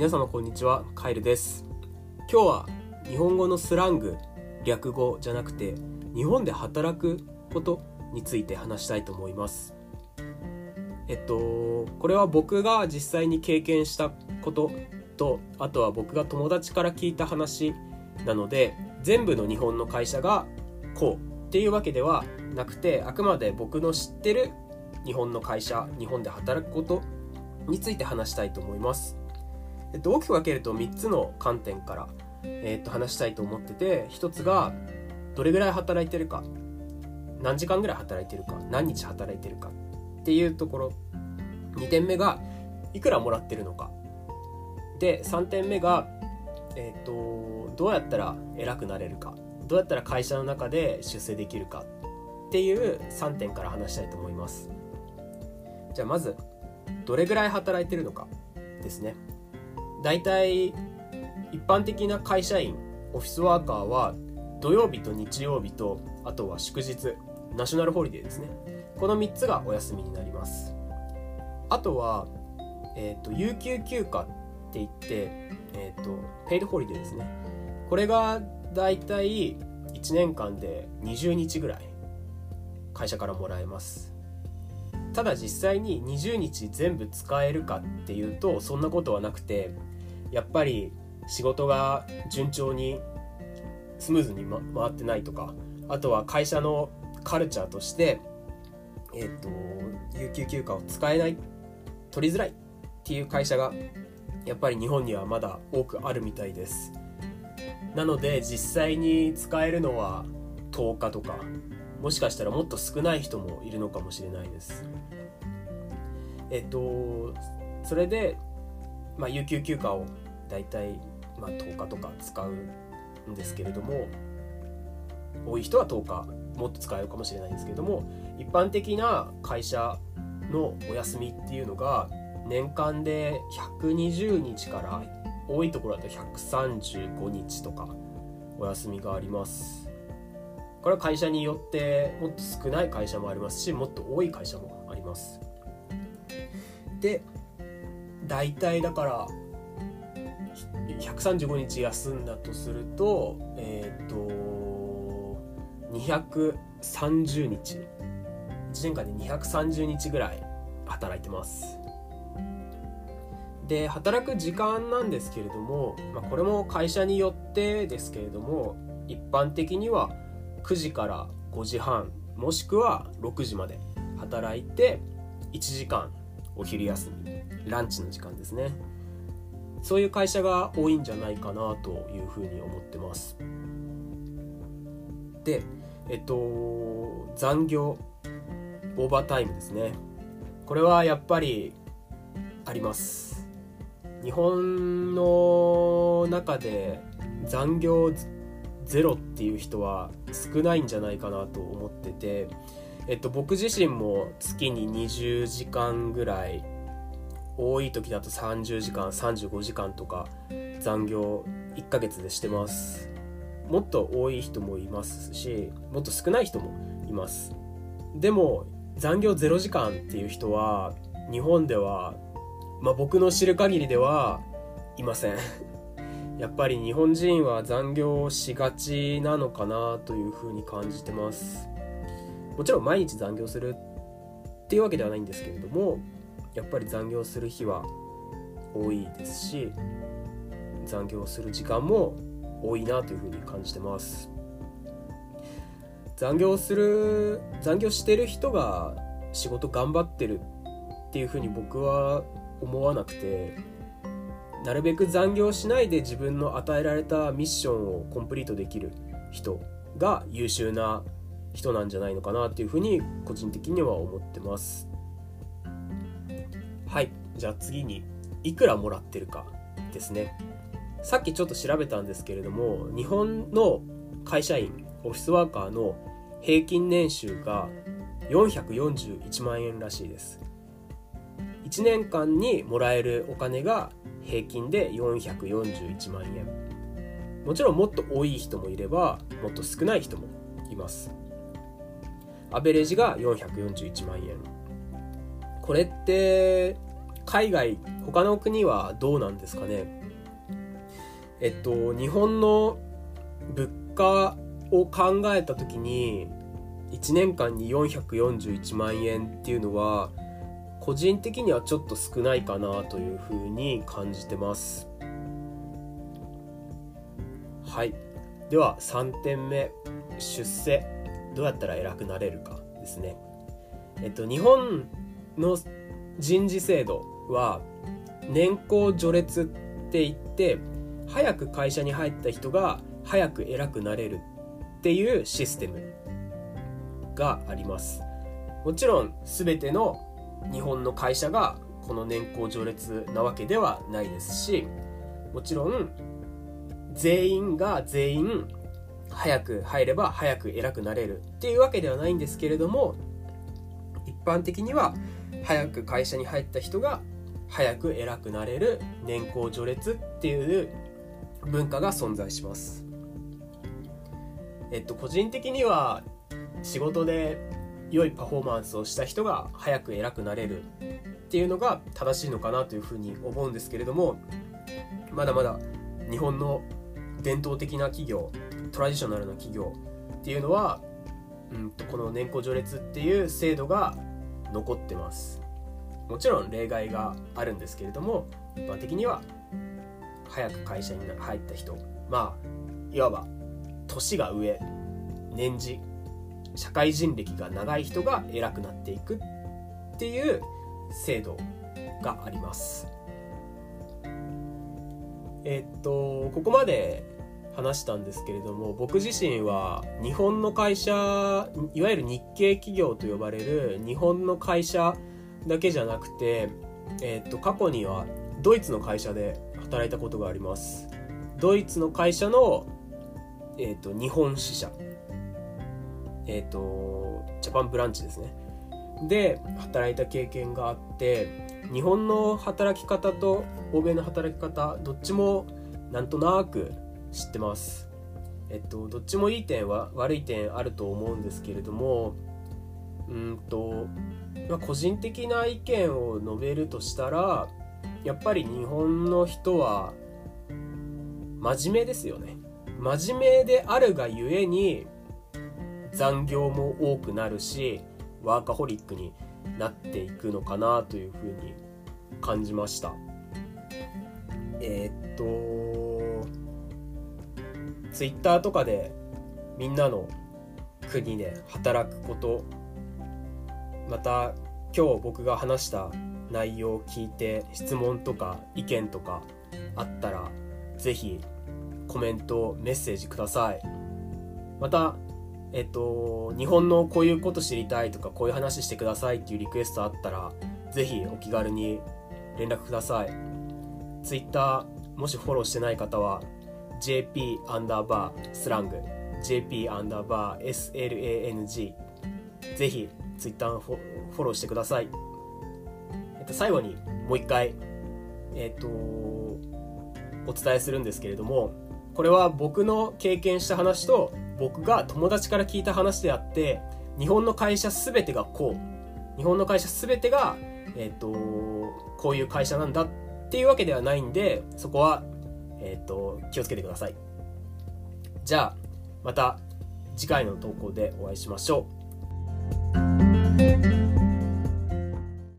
皆様こんにちは、カエルです。今日は日本語のスラング、略語じゃなくて日本で働くことについて話したいと思います。これは僕が実際に経験したことと、あとは僕が友達から聞いた話なので、全部の日本の会社がこうっていうわけではなくて、あくまで僕の知ってる日本の会社、日本で働くことについて話したいと思います。大きく分けると3つの観点から、話したいと思ってて、1つがどれぐらい働いてるか、何時間ぐらい働いてるか、何日働いてるかっていうところ、2点目がいくらもらってるのかで、3点目が、どうやったら偉くなれるか、どうやったら会社の中で出世できるかっていう3点から話したいと思います。じゃあまずどれぐらい働いてるのかですね。だいたい一般的な会社員、オフィスワーカーは土曜日と日曜日と、あとは祝日、ナショナルホリデーですね、この3つがお休みになります。あとは、有給休暇って言って、ペイドホリデーですね。これがだいたい1年間で20日ぐらい会社からもらえます。ただ実際に20日全部使えるかっていうと、そんなことはなくて、やっぱり仕事が順調にスムーズに回ってないとか、あとは会社のカルチャーとして有給休暇を使えない、取りづらいっていう会社がやっぱり日本にはまだ多くあるみたいです。なので実際に使えるのは10日とか、もしかしたらもっと少ない人もいるのかもしれないです。それで、有給休暇をだいたい10日とか使うんですけれども、多い人は10日もっと使えるかもしれないんですけれども、一般的な会社のお休みっていうのが年間で120日から多いところだと135日とかお休みがあります。これは会社によってもっと少ない会社もありますし、もっと多い会社もあります。で、大体だから135日休んだとすると、230日、1年間で230日ぐらい働いてます。で、働く時間なんですけれども、これも会社によってですけれども、一般的には9時から5時半、もしくは6時まで働いて、1時間お昼休み、ランチの時間ですね。そういう会社が多いんじゃないかなというふうに思ってます。で、残業、オーバータイムですね。これはやっぱりあります。日本の中で残業ゼロっていう人は少ないんじゃないかなと思ってて、僕自身も月に20時間ぐらい、多い時だと30時間、35時間とか残業1ヶ月でしてます。もっと多い人もいますし、もっと少ない人もいます。でも残業0時間っていう人は日本では、僕の知る限りではいません。やっぱり日本人は残業をしがちなのかなというふうに感じてます。もちろん毎日残業するっていうわけではないんですけれども、やっぱり残業する日は多いですし、残業する時間も多いなというふうに感じてます。残業してる人が仕事頑張ってるっていうふうに僕は思わなくて、なるべく残業しないで自分の与えられたミッションをコンプリートできる人が優秀な人なんじゃないのかなっていうふうに個人的には思ってます。はい、じゃあ次にいくらもらってるかですね。さっきちょっと調べたんですけれども、日本の会社員、オフィスワーカーの平均年収が441万円らしいです。1年間にもらえるお金が平均で441万円。もちろんもっと多い人もいれば、もっと少ない人もいます。アベレージが441万円。これって海外他の国はどうなんですかね。日本の物価を考えたときに1年間に441万円っていうのは個人的にはちょっと少ないかなというふうに感じてます。はい、では3点目、出世どうやったら偉くなれるかですね。日本の人事制度は年功序列って言って早く会社に入った人が早く偉くなれるっていうシステムがあります。もちろん全ての日本の会社がこの年功序列なわけではないですし、もちろん全員が全員早く入れば早く偉くなれるっていうわけではないんですけれども、一般的には早く会社に入った人が早く偉くなれる年功序列っていう文化が存在します。個人的には仕事で良いパフォーマンスをした人が早く偉くなれるっていうのが正しいのかなというふうに思うんですけれども、まだまだ日本の伝統的な企業、トラディショナルな企業っていうのは、この年功序列っていう制度が残ってます。もちろん例外があるんですけれども、一般的には早く会社に入った人、いわば年が上、年次、社会人歴が長い人が偉くなっていくっていう制度があります。ここまで話したんですけれども、僕自身は日本の会社、いわゆる日系企業と呼ばれる日本の会社だけじゃなくて、過去にはドイツの会社で働いたことがあります。ドイツの会社の、日本支社、ジャパンブランチですね、で働いた経験があって、日本の働き方と欧米の働き方、どっちもなんとなく知ってます。どっちもいい点は悪い点あると思うんですけれども、個人的な意見を述べるとしたら、やっぱり日本の人は真面目ですよね。真面目であるがゆえに残業も多くなるし、ワーカホリックになっていくのかなというふうに感じました。ツイッターとかでみんなの国で働くこと、また今日僕が話した内容を聞いて質問とか意見とかあったら、ぜひコメント、メッセージください。また、日本のこういうこと知りたいとか、こういう話してくださいっていうリクエストあったら、ぜひお気軽に連絡ください。ツイッターもしフォローしてない方は jp_slang jp_slang、 ぜひツイッターフォローしてください。最後にもう一回、お伝えするんですけれども、これは僕の経験した話と僕が友達から聞いた話であって、日本の会社すべてがこう、日本の会社すべてが、こういう会社なんだっていうわけではないんで、そこは、気をつけてください。じゃあまた次回の投稿でお会いしましょう。